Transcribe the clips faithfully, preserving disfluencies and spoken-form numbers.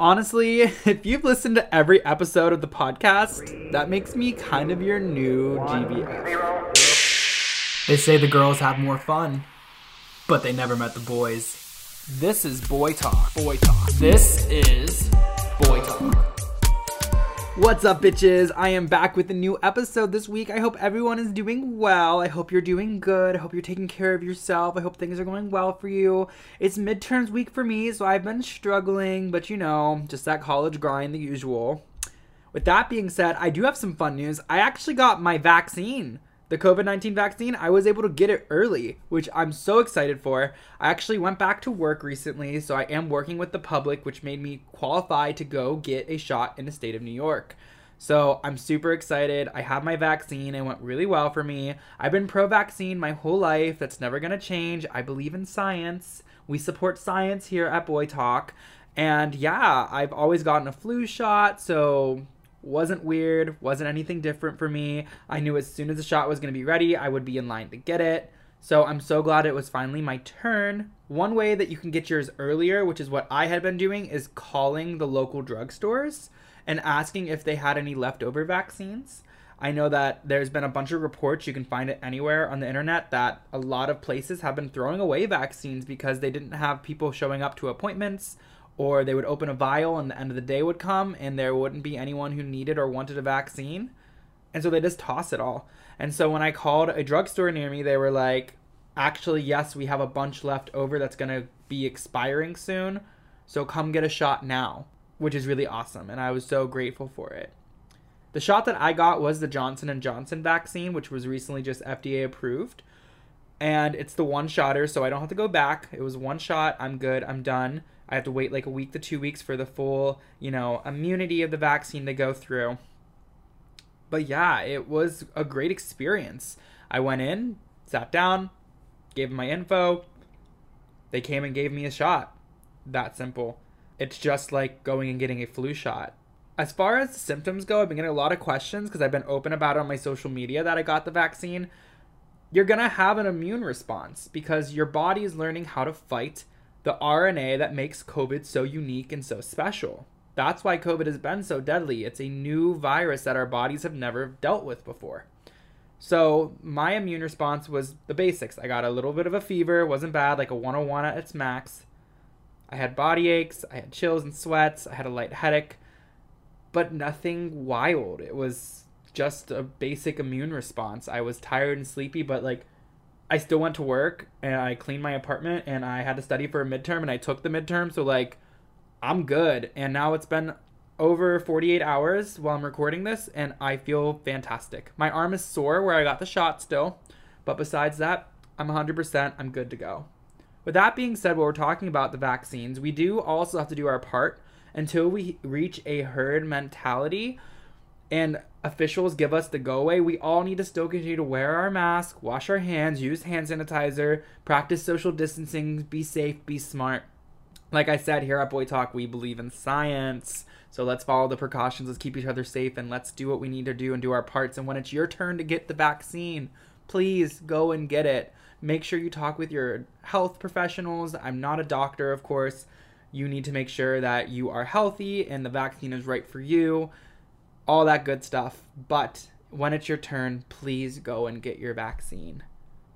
Honestly, if you've listened to every episode of the podcast, that makes me kind of your new G B F. They say the girls have more fun, but they never met the boys. This is Boy Talk. Boy Talk. This is Boy Talk. What's up, bitches? I am back with a new episode this week. I hope everyone is doing well. I hope you're doing good. I hope you're taking care of yourself. I hope things are going well for you. It's midterms week for me, so I've been struggling, but you know, just that college grind, the usual. With that being said, I do have some fun news. I actually got my vaccine. The covid nineteen vaccine, I was able to get it early, which I'm so excited for. I actually went back to work recently, so I am working with the public, which made me qualify to go get a shot in the state of New York. So I'm super excited. I have my vaccine. It went really well for me. I've been pro-vaccine my whole life. That's never going to change. I believe in science. We support science here at Boy Talk. And yeah, I've always gotten a flu shot, so wasn't weird, wasn't anything different for me. I knew as soon as the shot was going to be ready, I would be in line to get it. So I'm so glad it was finally my turn. One way that you can get yours earlier, which is what I had been doing, is calling the local drugstores and asking if they had any leftover vaccines. I know that there's been a bunch of reports, you can find it anywhere on the internet, that a lot of places have been throwing away vaccines because they didn't have people showing up to appointments, or they would open a vial and the end of the day would come and there wouldn't be anyone who needed or wanted a vaccine. And so they just toss it all. And so when I called a drugstore near me, they were like, actually, yes, we have a bunch left over that's going to be expiring soon. So come get a shot now, which is really awesome. And I was so grateful for it. The shot that I got was the Johnson and Johnson vaccine, which was recently just F D A approved. And it's the one shotter, so I don't have to go back. It was one shot. I'm good. I'm done. I have to wait like a week to two weeks for the full, you know, immunity of the vaccine to go through. But yeah, it was a great experience. I went in, sat down, gave them my info. They came and gave me a shot. That simple. It's just like going and getting a flu shot. As far as the symptoms go, I've been getting a lot of questions because I've been open about it on my social media that I got the vaccine. You're going to have an immune response because your body is learning how to fight the R N A that makes COVID so unique and so special. That's why COVID has been so deadly. It's a new virus that our bodies have never dealt with before. So my immune response was the basics. I got a little bit of a fever. It wasn't bad, like a one oh one at its max. I had body aches. I had chills and sweats. I had a light headache, but nothing wild. It was just a basic immune response. I was tired and sleepy, but like I still went to work and I cleaned my apartment and I had to study for a midterm and I took the midterm. So like I'm good. And now it's been over forty-eight hours while I'm recording this and I feel fantastic. My arm is sore where I got the shot still, but besides that, I'm one hundred percent. I'm good to go. With that being said, while we're talking about the vaccines, we do also have to do our part until we reach a herd mentality and officials give us the go away. We all need to still continue to wear our mask, wash our hands, use hand sanitizer, practice social distancing, be safe, be smart. Like I said, here at Boy Talk, we believe in science. So let's follow the precautions, let's keep each other safe, and let's do what we need to do and do our parts. And when it's your turn to get the vaccine, please go and get it. Make sure you talk with your health professionals. I'm not a doctor, of course. You need to make sure that you are healthy and the vaccine is right for you. All that good stuff. But when it's your turn, please go and get your vaccine.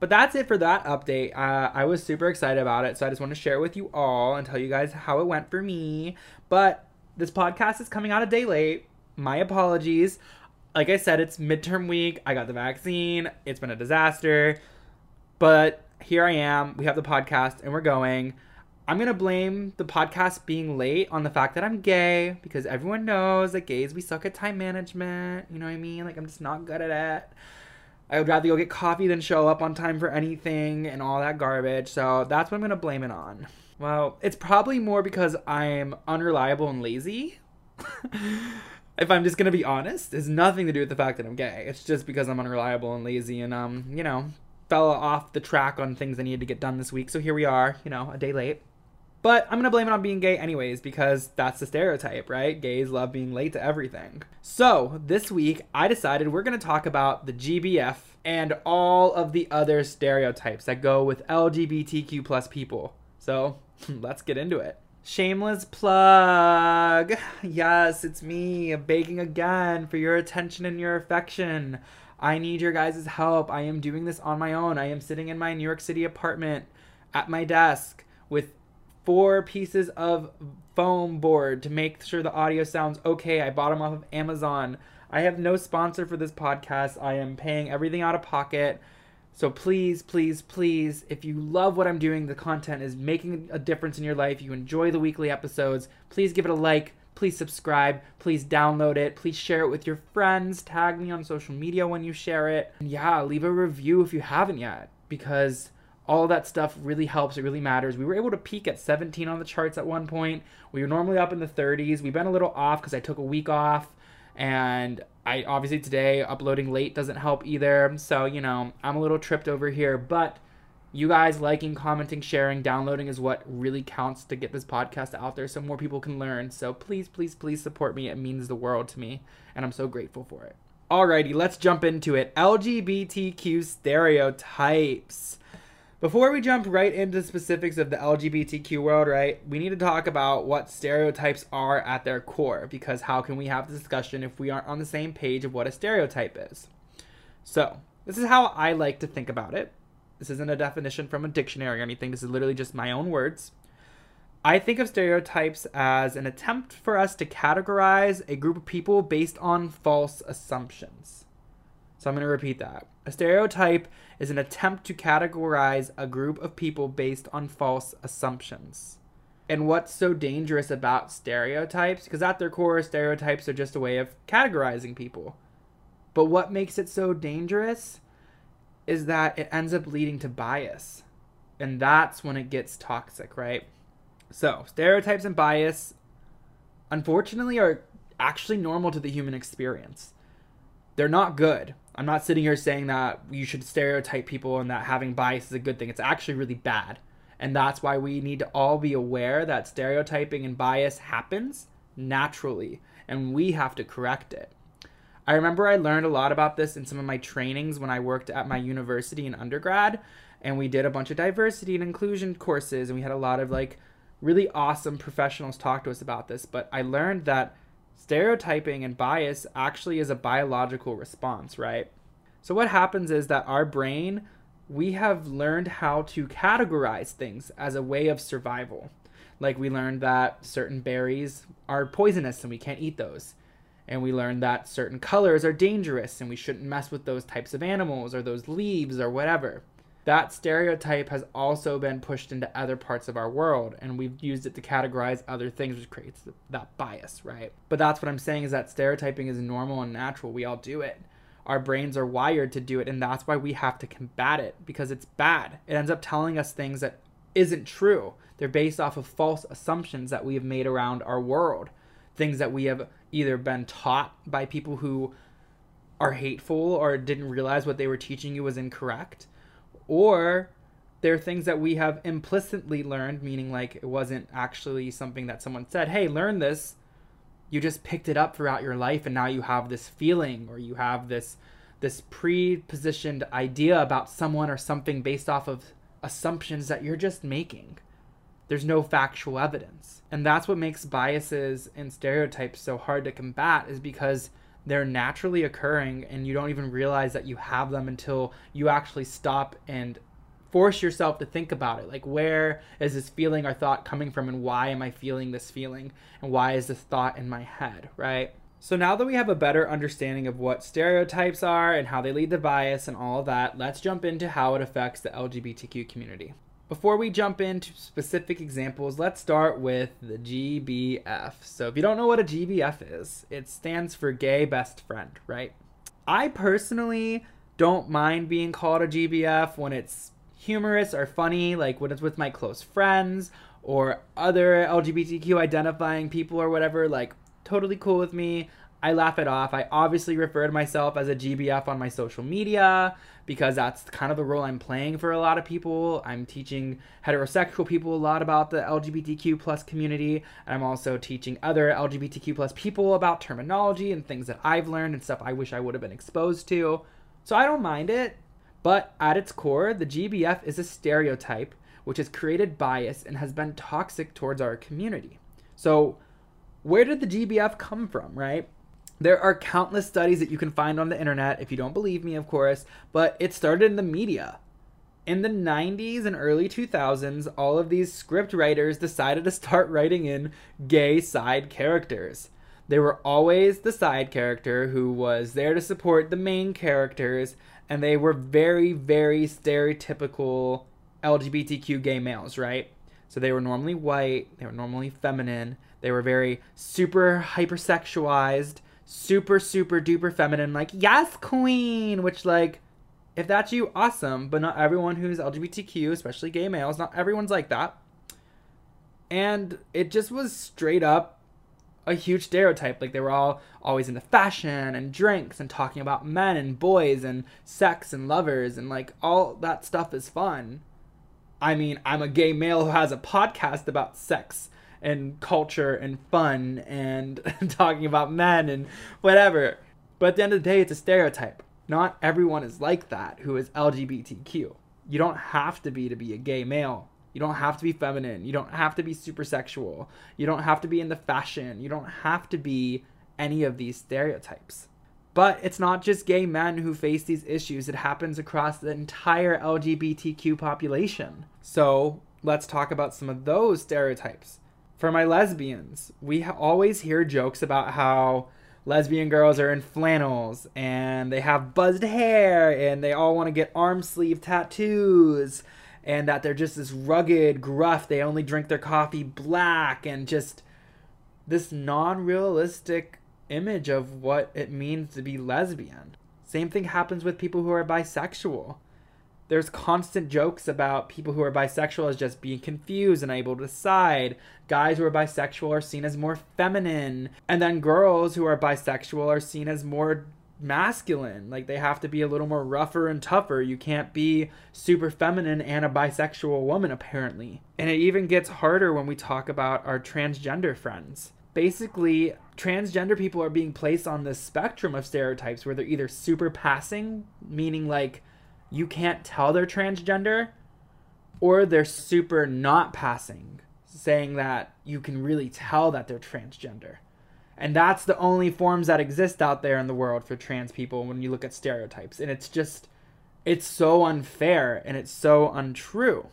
But that's it for that update. Uh, I was super excited about it. So I just want to share with you all and tell you guys how it went for me. But this podcast is coming out a day late. My apologies. Like I said, it's midterm week. I got the vaccine. It's been a disaster. But here I am. We have the podcast and we're going. I'm going to blame the podcast being late on the fact that I'm gay because everyone knows that gays, we suck at time management. You know what I mean? Like, I'm just not good at it. I would rather go get coffee than show up on time for anything and all that garbage. So that's what I'm going to blame it on. Well, it's probably more because I'm unreliable and lazy. If I'm just going to be honest, it's nothing to do with the fact that I'm gay. It's just because I'm unreliable and lazy and, um, you know, fell off the track on things I needed to get done this week. So here we are, you know, a day late. But I'm going to blame it on being gay anyways, because that's the stereotype, right? Gays love being late to everything. So this week, I decided we're going to talk about the G B F and all of the other stereotypes that go with L G B T Q plus people. So let's get into it. Shameless plug. Doug. Yes, it's me, begging again for your attention and your affection. I need your guys' help. I am doing this on my own. I am sitting in my New York City apartment at my desk with four pieces of foam board to make sure the audio sounds okay. I bought them off of Amazon. I have no sponsor for this podcast. I am paying everything out of pocket. So please, please, please, if you love what I'm doing, the content is making a difference in your life, you enjoy the weekly episodes, please give it a like, please subscribe, please download it, please share it with your friends, tag me on social media when you share it. And yeah, leave a review if you haven't yet, because all that stuff really helps, it really matters. We were able to peak at seventeen on the charts at one point. We were normally up in the thirties. We've been a little off because I took a week off, and I obviously today uploading late doesn't help either, so you know I'm a little tripped over here. But you guys liking, commenting, sharing, downloading is what really counts to get this podcast out there so more people can learn. So please, please, please support me. It means the world to me, and I'm so grateful for it. Alrighty, let's jump into it. L G B T Q stereotypes. Before we jump right into specifics of the L G B T Q world, right, we need to talk about what stereotypes are at their core, because how can we have the discussion if we aren't on the same page of what a stereotype is? So this is how I like to think about it. This isn't a definition from a dictionary or anything. This is literally just my own words. I think of stereotypes as an attempt for us to categorize a group of people based on false assumptions. So I'm going to repeat that. A stereotype is an attempt to categorize a group of people based on false assumptions. And what's so dangerous about stereotypes? Because at their core, stereotypes are just a way of categorizing people. But what makes it so dangerous is that it ends up leading to bias. And that's when it gets toxic, right? So stereotypes and bias, unfortunately, are actually normal to the human experience. They're not good. I'm not sitting here saying that you should stereotype people and that having bias is a good thing. It's actually really bad. And that's why we need to all be aware that stereotyping and bias happens naturally, and we have to correct it. I remember I learned a lot about this in some of my trainings when I worked at my university in undergrad, and we did a bunch of diversity and inclusion courses, and we had a lot of like really awesome professionals talk to us about this. But I learned that stereotyping and bias actually is a biological response, right? So what happens is that our brain, we have learned how to categorize things as a way of survival. Like we learned that certain berries are poisonous and we can't eat those. And we learned that certain colors are dangerous and we shouldn't mess with those types of animals or those leaves or whatever. That stereotype has also been pushed into other parts of our world, and we've used it to categorize other things, which creates that bias, right? But that's what I'm saying, is that stereotyping is normal and natural. We all do it. Our brains are wired to do it, and that's why we have to combat it, because it's bad. It ends up telling us things that isn't true. They're based off of false assumptions that we have made around our world, things that we have either been taught by people who are hateful or didn't realize what they were teaching you was incorrect, or there are things that we have implicitly learned, meaning like it wasn't actually something that someone said, hey, learn this. You just picked it up throughout your life, and now you have this feeling, or you have this this prepositioned idea about someone or something based off of assumptions that you're just making. There's no factual evidence. And that's what makes biases and stereotypes so hard to combat, is because they're naturally occurring and you don't even realize that you have them until you actually stop and force yourself to think about it. Like, where is this feeling or thought coming from, and why am I feeling this feeling, and why is this thought in my head, right? So now that we have a better understanding of what stereotypes are and how they lead to bias and all that, let's jump into how it affects the L G B T Q community. Before we jump into specific examples, let's start with the G B F. So if you don't know what a G B F is, it stands for gay best friend, right? I personally don't mind being called a G B F when it's humorous or funny, like when it's with my close friends or other L G B T Q identifying people or whatever, like totally cool with me. I laugh it off. I obviously refer to myself as a G B F on my social media because that's kind of the role I'm playing for a lot of people. I'm teaching heterosexual people a lot about the L G B T Q plus community. And I'm also teaching other L G B T Q plus people about terminology and things that I've learned and stuff I wish I would have been exposed to. So I don't mind it, but at its core, the G B F is a stereotype which has created bias and has been toxic towards our community. So where did the G B F come from, right? There are countless studies that you can find on the internet, if you don't believe me, of course, but it started in the media. In the nineties and early two thousands, all of these script writers decided to start writing in gay side characters. They were always the side character who was there to support the main characters, and they were very, very stereotypical L G B T Q gay males, right? So they were normally white, they were normally feminine, they were very super hypersexualized, super, super duper feminine, like, yes, queen, which, like, if that's you, awesome, but not everyone who's L G B T Q, especially gay males, not everyone's like that. And it just was straight up a huge stereotype. Like, they were all always into fashion and drinks and talking about men and boys and sex and lovers and, like, all that stuff is fun. I mean, I'm a gay male who has a podcast about sex and culture and fun and talking about men and whatever. But at the end of the day, it's a stereotype. Not everyone is like that who is L G B T Q. You don't have to be to be a gay male. You don't have to be feminine. You don't have to be super sexual. You don't have to be into fashion. You don't have to be any of these stereotypes. But it's not just gay men who face these issues. It happens across the entire L G B T Q population. So let's talk about some of those stereotypes. For my lesbians, we always hear jokes about how lesbian girls are in flannels and they have buzzed hair and they all want to get arm sleeve tattoos and that they're just this rugged, gruff, they only drink their coffee black, and just this non-realistic image of what it means to be lesbian. Same thing happens with people who are bisexual. There's constant jokes about people who are bisexual as just being confused and unable to decide. Guys who are bisexual are seen as more feminine. And then girls who are bisexual are seen as more masculine. Like, they have to be a little more rougher and tougher. You can't be super feminine and a bisexual woman, apparently. And it even gets harder when we talk about our transgender friends. Basically, transgender people are being placed on this spectrum of stereotypes where they're either super passing, meaning, like, you can't tell they're transgender, or they're super not passing, saying that you can really tell that they're transgender. And that's the only forms that exist out there in the world for trans people when you look at stereotypes. And it's just, it's so unfair and it's so untrue.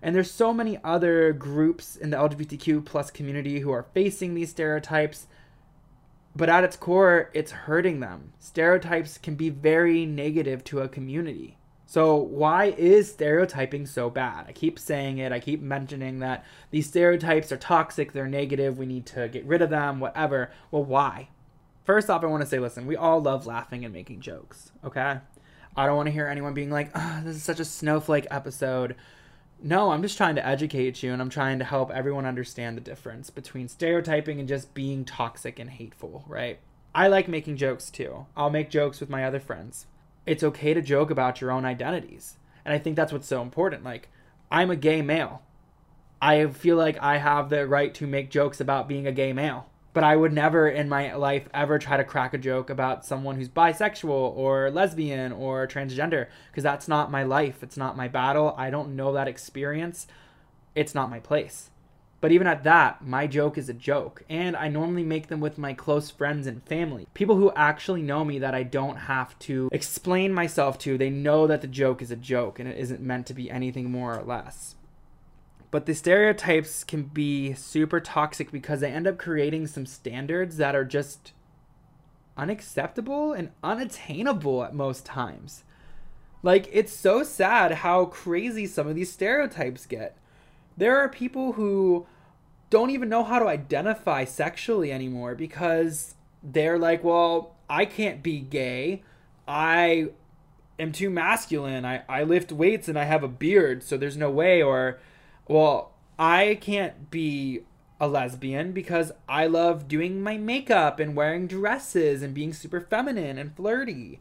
And there's so many other groups in the L G B T Q plus community who are facing these stereotypes, but at its core, it's hurting them. Stereotypes can be very negative to a community. So why is stereotyping so bad? I keep saying it. I keep mentioning that these stereotypes are toxic. They're negative. We need to get rid of them, whatever. Well, why? First off, I want to say, listen, we all love laughing and making jokes, okay? I don't want to hear anyone being like, oh, this is such a snowflake episode. No, I'm just trying to educate you, and I'm trying to help everyone understand the difference between stereotyping and just being toxic and hateful, right? I like making jokes too. I'll make jokes with my other friends. It's okay to joke about your own identities. And I think that's what's so important. Like, I'm a gay male. I feel like I have the right to make jokes about being a gay male. But I would never in my life ever try to crack a joke about someone who's bisexual or lesbian or transgender, because that's not my life. It's not my battle. I don't know that experience. It's not my place. But even at that, my joke is a joke. And I normally make them with my close friends and family. People who actually know me that I don't have to explain myself to. They know that the joke is a joke and it isn't meant to be anything more or less. But the stereotypes can be super toxic because they end up creating some standards that are just unacceptable and unattainable at most times. Like, it's so sad how crazy some of these stereotypes get. There are people who don't even know how to identify sexually anymore because they're like, well, I can't be gay. I am too masculine. I, I lift weights and I have a beard, so there's no way. Or, well, I can't be a lesbian because I love doing my makeup and wearing dresses and being super feminine and flirty.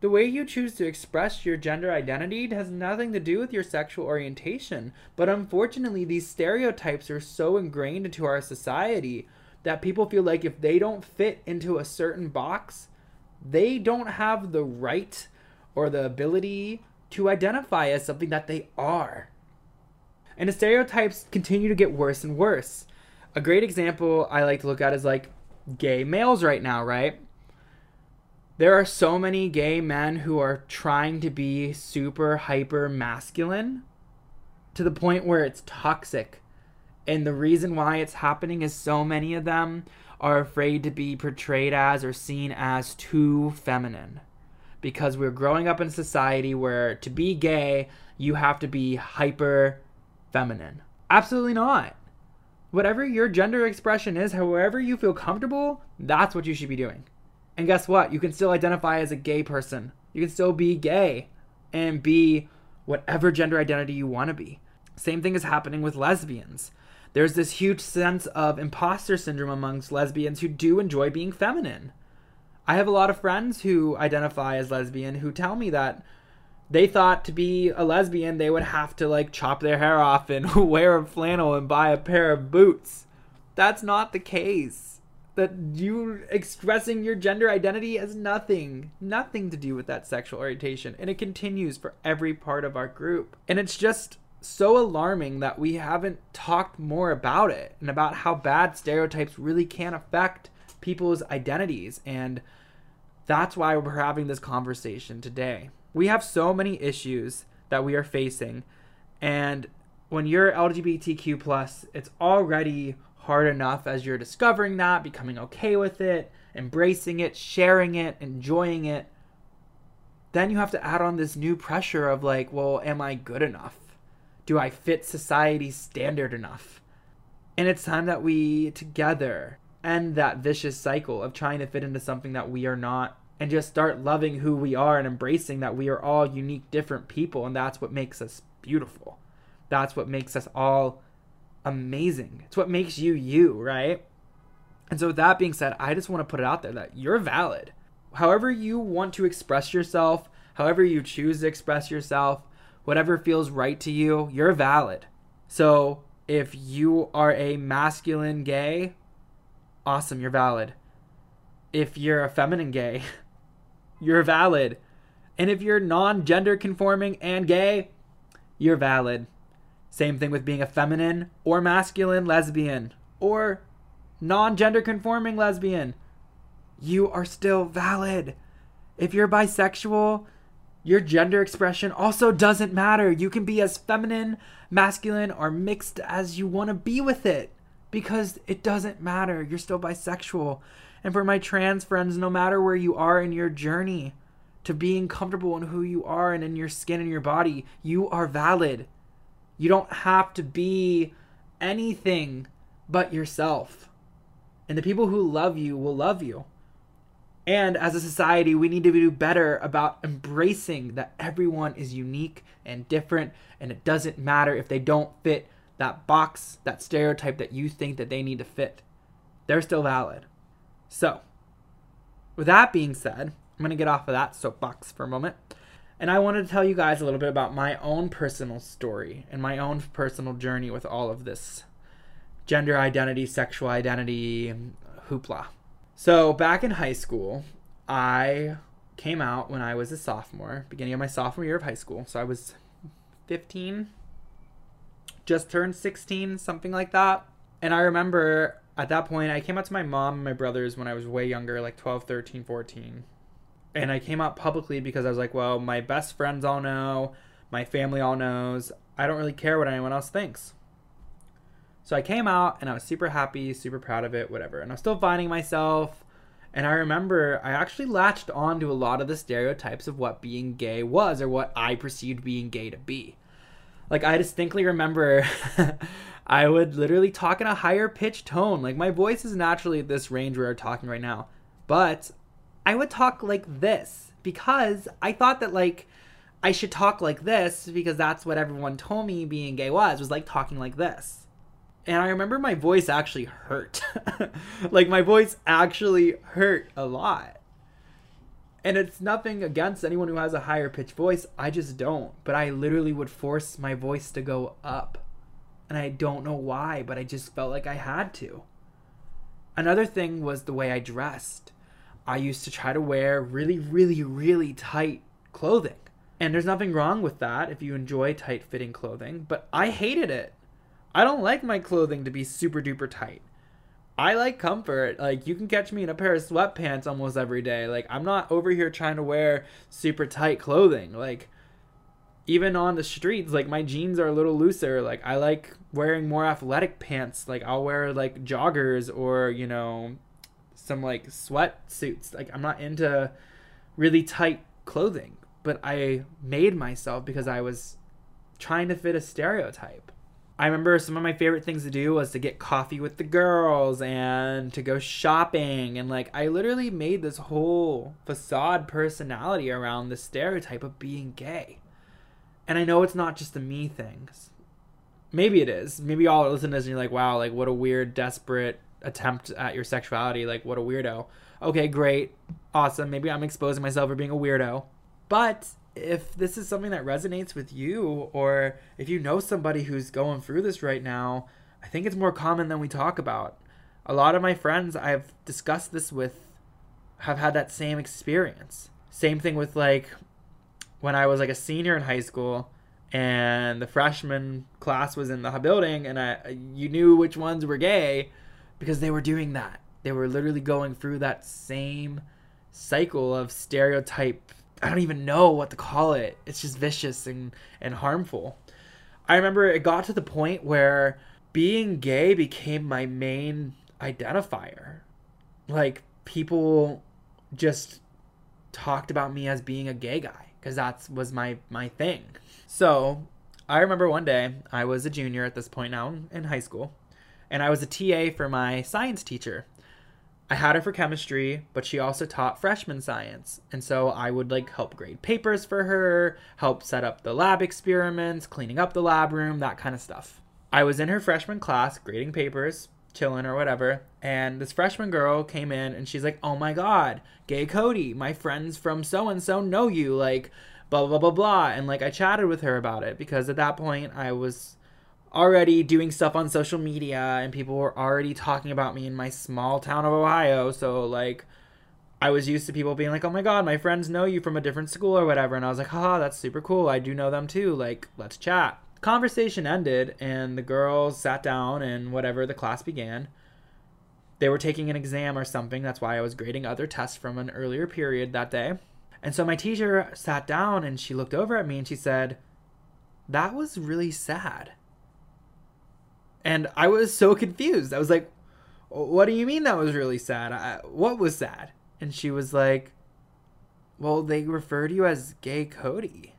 The way you choose to express your gender identity has nothing to do with your sexual orientation. But unfortunately, these stereotypes are so ingrained into our society that people feel like if they don't fit into a certain box, they don't have the right or the ability to identify as something that they are. And the stereotypes continue to get worse and worse. A great example I like to look at is like gay males right now, right? There are so many gay men who are trying to be super hyper masculine to the point where it's toxic. And the reason why it's happening is so many of them are afraid to be portrayed as or seen as too feminine. Because we're growing up in a society where to be gay, you have to be hyper feminine. Absolutely not. Whatever your gender expression is, however you feel comfortable, that's what you should be doing. And guess what? You can still identify as a gay person. You can still be gay and be whatever gender identity you want to be. Same thing is happening with lesbians. There's this huge sense of imposter syndrome amongst lesbians who do enjoy being feminine. I have a lot of friends who identify as lesbian who tell me that they thought to be a lesbian, they would have to like chop their hair off and wear a flannel and buy a pair of boots. That's not the case. That you expressing your gender identity has nothing, nothing to do with that sexual orientation. And it continues for every part of our group. And it's just so alarming that we haven't talked more about it and about how bad stereotypes really can affect people's identities. And that's why we're having this conversation today. We have so many issues that we are facing, and when you're L G B T Q plus, it's already hard enough as you're discovering that, becoming okay with it, embracing it, sharing it, enjoying it. Then you have to add on this new pressure of like, well, am I good enough? Do I fit society's standard enough? And it's time that we together end that vicious cycle of trying to fit into something that we are not, and just start loving who we are and embracing that we are all unique, different people. And that's what makes us beautiful. That's what makes us all amazing. It's what makes you, you, right? And so with that being said, I just want to put it out there that you're valid. However you want to express yourself, however you choose to express yourself, whatever feels right to you, you're valid. So if you are a masculine gay, awesome, you're valid. If you're a feminine gay, you're valid. And if you're non-gender conforming and gay, you're valid. Same thing with being a feminine or masculine lesbian or non-gender conforming lesbian. You are still valid. If you're bisexual, your gender expression also doesn't matter. You can be as feminine, masculine, or mixed as you want to be with it, because it doesn't matter. You're still bisexual. And for my trans friends, no matter where you are in your journey to being comfortable in who you are and in your skin and your body, you are valid. You don't have to be anything but yourself. And the people who love you will love you. And as a society, we need to do better about embracing that everyone is unique and different, and it doesn't matter if they don't fit that box, that stereotype that you think that they need to fit. They're still valid. So, with that being said, I'm going to get off of that soapbox for a moment. And I wanted to tell you guys a little bit about my own personal story and my own personal journey with all of this gender identity, sexual identity, hoopla. So, back in high school, I came out when I was a sophomore, beginning of my sophomore year of high school. So, I was fifteen, just turned sixteen, something like that. And I remember at that point, I came out to my mom and my brothers when I was way younger, like twelve, thirteen, fourteen. And I came out publicly because I was like, well, my best friends all know, my family all knows. I don't really care what anyone else thinks. So I came out and I was super happy, super proud of it, whatever. And I was still finding myself. And I remember I actually latched on to a lot of the stereotypes of what being gay was, or what I perceived being gay to be. Like, I distinctly remember I would literally talk in a higher pitched tone. Like, my voice is naturally at this range where I'm talking right now. But I would talk like this because I thought that, like, I should talk like this because that's what everyone told me being gay was, was like talking like this. And I remember my voice actually hurt. Like, my voice actually hurt a lot. And it's nothing against anyone who has a higher pitched voice. I just don't. But I literally would force my voice to go up. And I don't know why, but I just felt like I had to. Another thing was the way I dressed. I used to try to wear really, really, really tight clothing. And there's nothing wrong with that if you enjoy tight fitting clothing. But I hated it. I don't like my clothing to be super duper tight. I like comfort. Like, you can catch me in a pair of sweatpants almost every day. Like, I'm not over here trying to wear super tight clothing. Like, even on the streets, like, my jeans are a little looser. Like, I like wearing more athletic pants. Like, I'll wear, like, joggers or, you know, some, like, sweatsuits. Like, I'm not into really tight clothing. But I made myself because I was trying to fit a stereotype. I remember some of my favorite things to do was to get coffee with the girls and to go shopping. And, like, I literally made this whole facade personality around the stereotype of being gay. And I know it's not just the me things. Maybe it is. Maybe y'all are listening to this and you're like, wow, like, what a weird, desperate attempt at your sexuality. Like, what a weirdo. Okay, great. Awesome. Maybe I'm exposing myself for being a weirdo. But if this is something that resonates with you, or if you know somebody who's going through this right now, I think it's more common than we talk about. A lot of my friends I've discussed this with have had that same experience. Same thing with, like, when I was, like, a senior in high school and the freshman class was in the building, and I you knew which ones were gay because they were doing that. They were literally going through that same cycle of stereotype. I don't even know what to call it. It's just vicious and, and harmful. I remember it got to the point where being gay became my main identifier. Like, people just talked about me as being a gay guy because that was my, my thing. So I remember one day, I was a junior at this point now in high school, and I was a T A for my science teacher. I had her for chemistry, but she also taught freshman science. And so I would, like, help grade papers for her, help set up the lab experiments, cleaning up the lab room, that kind of stuff. I was in her freshman class, grading papers, chilling or whatever. And this freshman girl came in and she's like, oh my God, gay Cody, my friends from so-and-so know you, like, blah, blah, blah, blah. And, like, I chatted with her about it because at that point I was already doing stuff on social media and people were already talking about me in my small town of Ohio. So, like, I was used to people being like, oh my God, my friends know you from a different school or whatever. And I was like, haha, that's super cool. I do know them too. Like, let's chat. Conversation ended and the girls sat down and whatever, the class began. They were taking an exam or something. That's why I was grading other tests from an earlier period that day. And so my teacher sat down and she looked over at me and she said, that was really sad. And I was so confused. I was like, what do you mean that was really sad? I, what was sad? And she was like, well, they refer to you as gay Cody.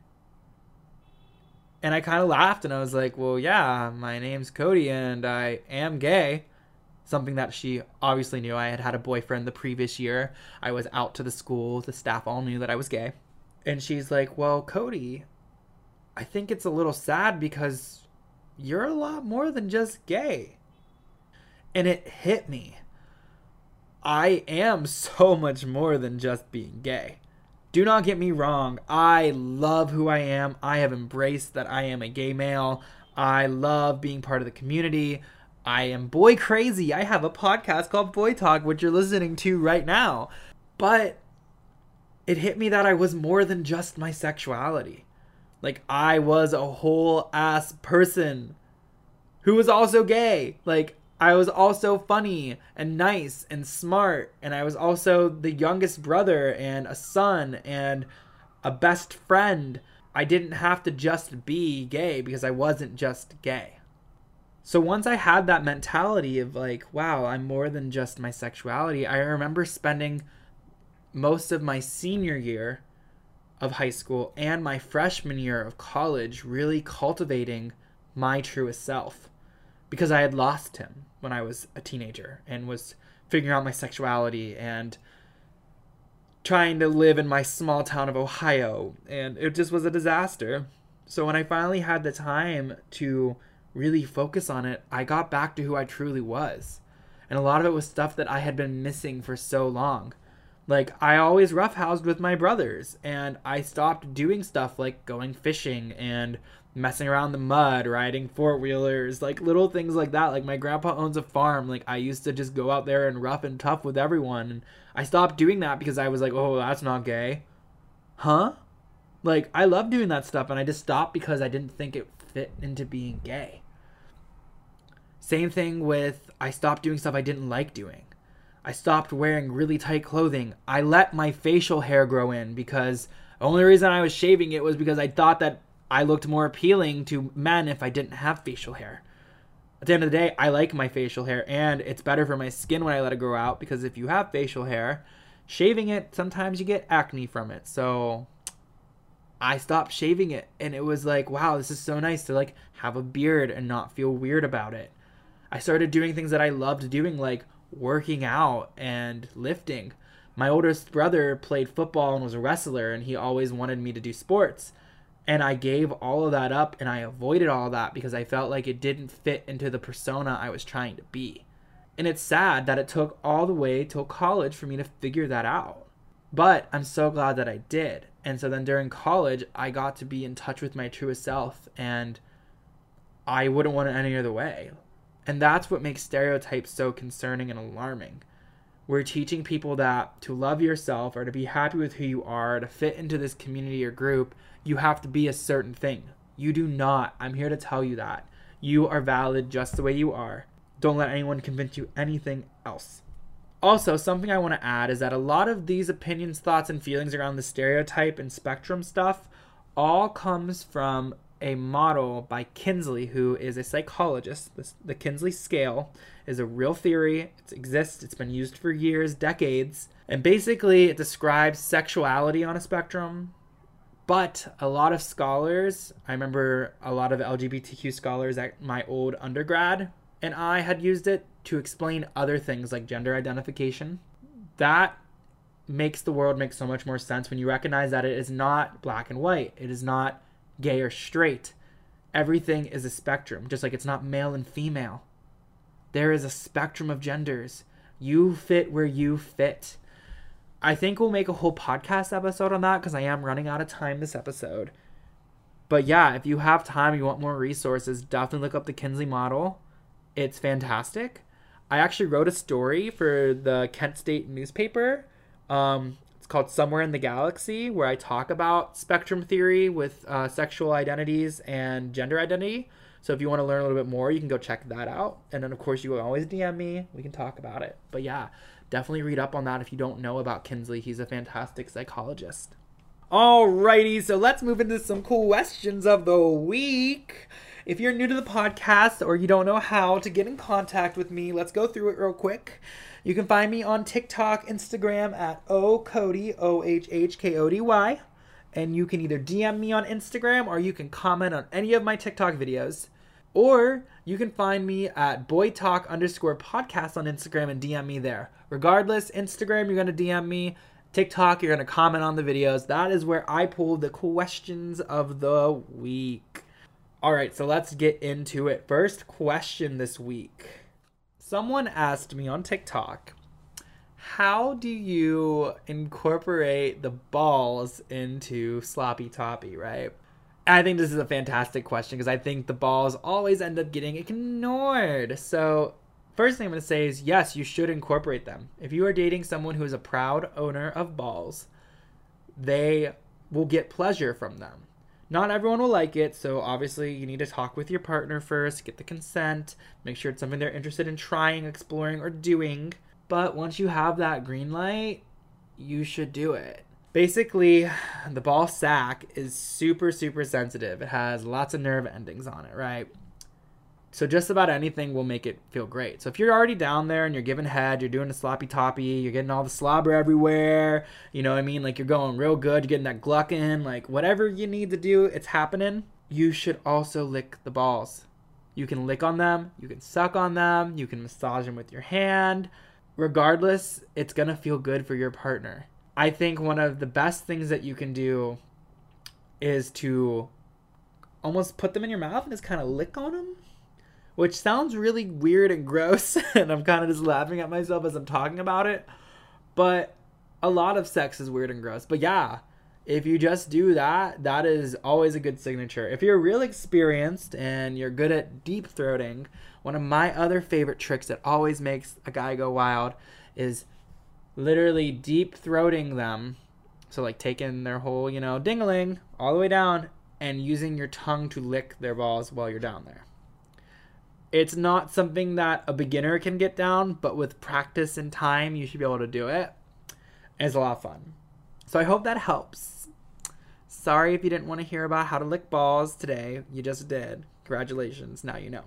And I kind of laughed and I was like, well, yeah, my name's Cody and I am gay. Something that she obviously knew. I had had a boyfriend the previous year. I was out to the school. The staff all knew that I was gay. And she's like, well, Cody, I think it's a little sad because you're a lot more than just gay. And it hit me. I am so much more than just being gay. Do not get me wrong. I love who I am. I have embraced that I am a gay male. I love being part of the community. I am boy crazy. I have a podcast called Boy Talk, which you're listening to right now. But it hit me that I was more than just my sexuality. Like, I was a whole ass person who was also gay. Like, I was also funny and nice and smart. And I was also the youngest brother and a son and a best friend. I didn't have to just be gay because I wasn't just gay. So once I had that mentality of, like, wow, I'm more than just my sexuality, I remember spending most of my senior year of high school and my freshman year of college really cultivating my truest self, because I had lost him when I was a teenager and was figuring out my sexuality and trying to live in my small town of Ohio, and it just was a disaster. So when I finally had the time to really focus on it, I got back to who I truly was, and a lot of it was stuff that I had been missing for so long. Like, I always roughhoused with my brothers, and I stopped doing stuff like going fishing and messing around the mud, riding four-wheelers, like little things like that. Like, my grandpa owns a farm. Like, I used to just go out there and rough and tough with everyone. And I stopped doing that because I was like, oh, that's not gay. Huh? Like, I love doing that stuff, and I just stopped because I didn't think it fit into being gay. Same thing with, I stopped doing stuff I didn't like doing. I stopped wearing really tight clothing. I let my facial hair grow in because the only reason I was shaving it was because I thought that I looked more appealing to men if I didn't have facial hair. At the end of the day, I like my facial hair, and it's better for my skin when I let it grow out, because if you have facial hair, shaving it, sometimes you get acne from it. So I stopped shaving it, and it was like, wow, this is so nice to like have a beard and not feel weird about it. I started doing things that I loved doing, like working out and lifting. My oldest brother played football and was a wrestler, and he always wanted me to do sports. And I gave all of that up, and I avoided all of that because I felt like it didn't fit into the persona I was trying to be. And it's sad that it took all the way till college for me to figure that out. But I'm so glad that I did. And so then during college, I got to be in touch with my truest self, and I wouldn't want it any other way. And that's what makes stereotypes so concerning and alarming. We're teaching people that to love yourself or to be happy with who you are, to fit into this community or group, you have to be a certain thing. You do not. I'm here to tell you that. You are valid just the way you are. Don't let anyone convince you anything else. Also, something I want to add is that a lot of these opinions, thoughts, and feelings around the stereotype and spectrum stuff all comes from a model by Kinsey, who is a psychologist. The, the Kinsey scale is a real theory. It exists. It's been used for years, decades. And basically, it describes sexuality on a spectrum. But a lot of scholars, I remember a lot of L G B T Q scholars at my old undergrad, and I had used it to explain other things like gender identification. That makes the world make so much more sense when you recognize that it is not black and white. It is not gay or straight. Everything is a spectrum, just like it's not male and female. There is a spectrum of genders. You fit where you fit. I think we'll make a whole podcast episode on that because I am running out of time this episode. But yeah, if you have time, you want more resources, definitely look up the Kinsey model. It's fantastic. I actually wrote a story for the Kent State newspaper. Um, it's called Somewhere in the Galaxy, where I talk about spectrum theory with uh, sexual identities and gender identity. So if you want to learn a little bit more, you can go check that out. And then, of course, you can always D M me. We can talk about it. But yeah, definitely read up on that if you don't know about Kinsey. He's a fantastic psychologist. Alrighty, so let's move into some questions of the week. If you're new to the podcast or you don't know how to get in contact with me, let's go through it real quick. You can find me on TikTok, Instagram at O H H K O D Y, O H H K O D Y. And you can either D M me on Instagram or you can comment on any of my TikTok videos. Or you can find me at Boy Talk underscore podcast on Instagram and D M me there. Regardless, Instagram, you're going to D M me. TikTok, you're going to comment on the videos. That is where I pull the questions of the week. All right, so let's get into it. First question this week. Someone asked me on TikTok, how do you incorporate the balls into sloppy toppy, right? I think this is a fantastic question because I think the balls always end up getting ignored. So first thing I'm going to say is, yes, you should incorporate them. If you are dating someone who is a proud owner of balls, they will get pleasure from them. Not everyone will like it, so obviously you need to talk with your partner first, get the consent, make sure it's something they're interested in trying, exploring, or doing. But once you have that green light, you should do it. Basically, the ball sack is super, super sensitive. It has lots of nerve endings on it, right? So just about anything will make it feel great. So if you're already down there and you're giving head, you're doing a sloppy toppy, you're getting all the slobber everywhere, you know what I mean? Like you're going real good, you're getting that gluck in, like whatever you need to do, it's happening. You should also lick the balls. You can lick on them, you can suck on them, you can massage them with your hand. Regardless, it's gonna feel good for your partner. I think one of the best things that you can do is to almost put them in your mouth and just kind of lick on them. Which sounds really weird and gross, and I'm kind of just laughing at myself as I'm talking about it. But a lot of sex is weird and gross. But yeah, if you just do that, that is always a good signature. If you're real experienced and you're good at deep throating, one of my other favorite tricks that always makes a guy go wild is literally deep throating them. So like taking their whole, you know, ding-a-ling all the way down and using your tongue to lick their balls while you're down there. It's not something that a beginner can get down, but with practice and time, you should be able to do it. And it's a lot of fun. So I hope that helps. Sorry if you didn't want to hear about how to lick balls today. You just did. Congratulations. Now you know.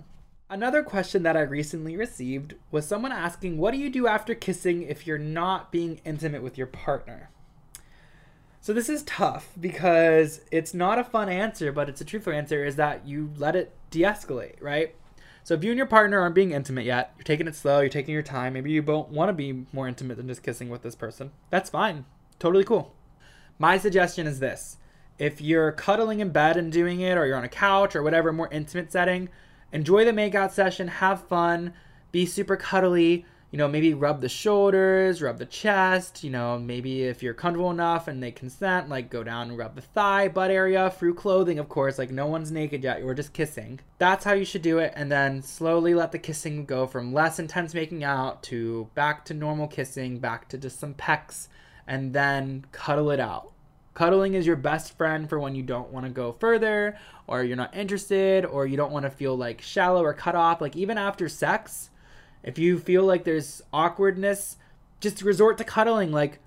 Another question that I recently received was someone asking, what do you do after kissing if you're not being intimate with your partner? So this is tough because it's not a fun answer, but it's a truthful answer, is that you let it de-escalate, right? So if you and your partner aren't being intimate yet, you're taking it slow, you're taking your time, maybe you don't want to be more intimate than just kissing with this person, that's fine. Totally cool. My suggestion is this. If you're cuddling in bed and doing it, or you're on a couch or whatever more intimate setting, enjoy the makeout session, have fun, be super cuddly, you know, maybe rub the shoulders, rub the chest, you know, maybe if you're comfortable enough and they consent, like go down and rub the thigh, butt area, through clothing, of course, like no one's naked yet, you're just kissing. That's how you should do it, and then slowly let the kissing go from less intense making out to back to normal kissing, back to just some pecks, and then cuddle it out. Cuddling is your best friend for when you don't want to go further, or you're not interested, or you don't want to feel like shallow or cut off, like even after sex. If you feel like there's awkwardness, just resort to cuddling, like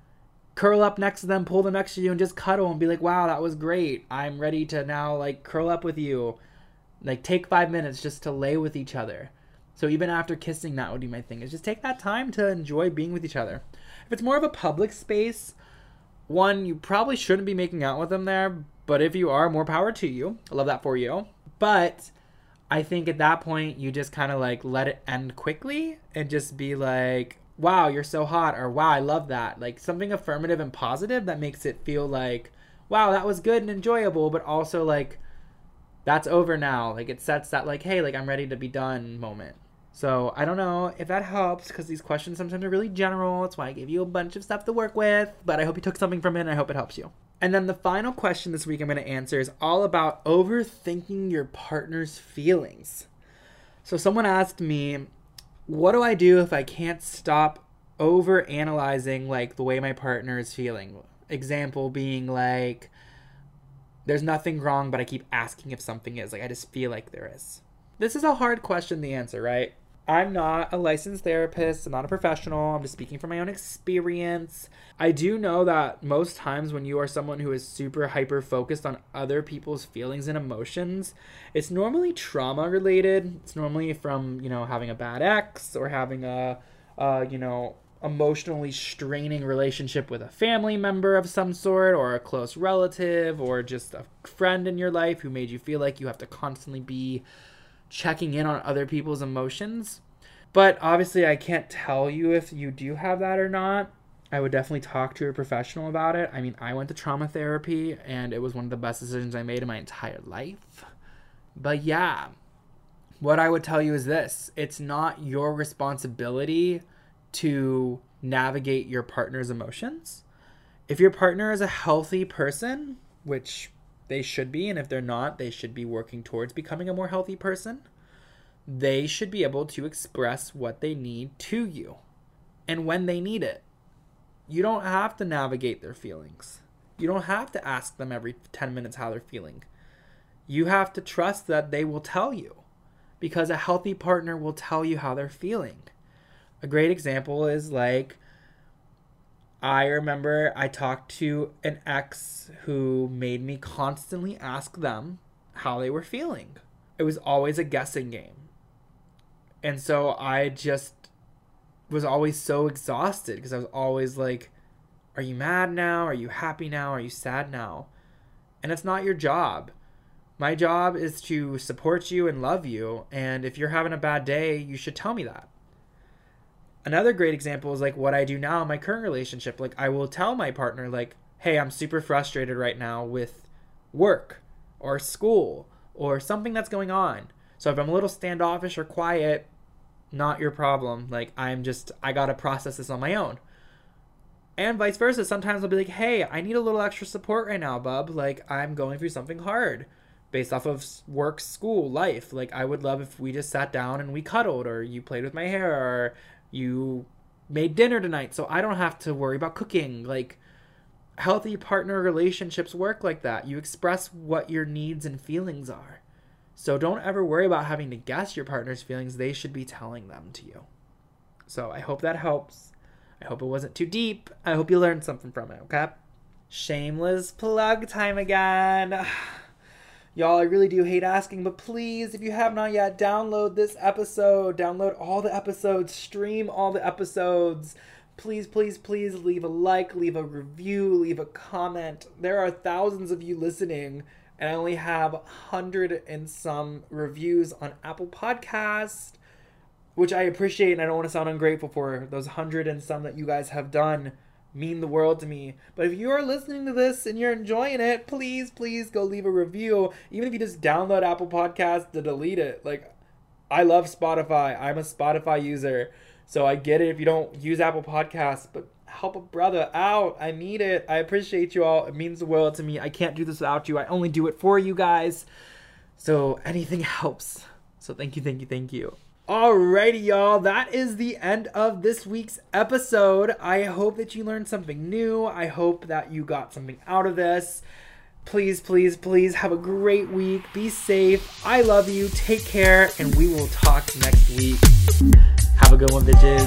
curl up next to them, pull them next to you and just cuddle and be like, wow, that was great. I'm ready to now like curl up with you. Like take five minutes just to lay with each other. So even after kissing, that would be my thing, is just take that time to enjoy being with each other. If it's more of a public space, one, you probably shouldn't be making out with them there, but if you are, more power to you. I love that for you. But I think at that point, you just kind of like let it end quickly and just be like, wow, you're so hot, or wow, I love that. Like something affirmative and positive that makes it feel like, wow, that was good and enjoyable, but also like, that's over now. Like it sets that like, hey, like I'm ready to be done moment. So I don't know if that helps, because these questions sometimes are really general. That's why I gave you a bunch of stuff to work with, but I hope you took something from it and I hope it helps you. And then the final question this week I'm going to answer is all about overthinking your partner's feelings. So someone asked me, what do I do if I can't stop overanalyzing like the way my partner is feeling? Example being like, there's nothing wrong, but I keep asking if something is. Like I just feel like there is. This is a hard question to answer, right? I'm not a licensed therapist. I'm not a professional. I'm just speaking from my own experience. I do know that most times when you are someone who is super hyper-focused on other people's feelings and emotions, it's normally trauma-related. It's normally from, you know, having a bad ex or having a, uh, you know, emotionally straining relationship with a family member of some sort, or a close relative, or just a friend in your life who made you feel like you have to constantly be checking in on other people's emotions. But obviously I can't tell you if you do have that or not. I would definitely talk to a professional about it. I mean, I went to trauma therapy and it was one of the best decisions I made in my entire life. But yeah, what I would tell you is this. It's not your responsibility to navigate your partner's emotions. If your partner is a healthy person, which they should be, and if they're not, they should be working towards becoming a more healthy person. They should be able to express what they need to you and when they need it. You don't have to navigate their feelings. You don't have to ask them every ten minutes how they're feeling. You have to trust that they will tell you, because a healthy partner will tell you how they're feeling. A great example is like, I remember I talked to an ex who made me constantly ask them how they were feeling. It was always a guessing game. And so I just was always so exhausted, because I was always like, are you mad now? Are you happy now? Are you sad now? And it's not your job. My job is to support you and love you. And if you're having a bad day, you should tell me that. Another great example is like what I do now in my current relationship. Like I will tell my partner like, hey, I'm super frustrated right now with work or school or something that's going on. So if I'm a little standoffish or quiet, not your problem. Like I'm just, I got to process this on my own. And vice versa. Sometimes I'll be like, hey, I need a little extra support right now, bub. Like I'm going through something hard based off of work, school, life. Like I would love if we just sat down and we cuddled, or you played with my hair, or you made dinner tonight so I don't have to worry about cooking. Like healthy partner relationships work like that. You express what your needs and feelings are. So don't ever worry about having to guess your partner's feelings. They should be telling them to you. So I hope that helps. I hope it wasn't too deep. I hope you learned something from it, okay? Shameless plug time again. Y'all, I really do hate asking, but please, if you have not yet, download this episode. Download all the episodes. Stream all the episodes. Please, please, please leave a like, leave a review, leave a comment. There are thousands of you listening, and I only have a hundred and some reviews on Apple Podcasts, which I appreciate, and I don't want to sound ungrateful for. Those a hundred and some that you guys have done mean the world to me. But if you are listening to this and you're enjoying it, please, please go leave a review. Even if you just download Apple Podcasts to delete it. Like, I love Spotify. I'm a Spotify user. So I get it if you don't use Apple Podcasts, but help a brother out. I need it. I appreciate you all. It means the world to me. I can't do this without you. I only do it for you guys. So anything helps. So thank you, thank you, thank you. Alrighty, y'all. That is the end of this week's episode. I hope that you learned something new. I hope that you got something out of this. Please, please, please have a great week. Be safe. I love you. Take care, and we will talk next week. Have a good one, bitches.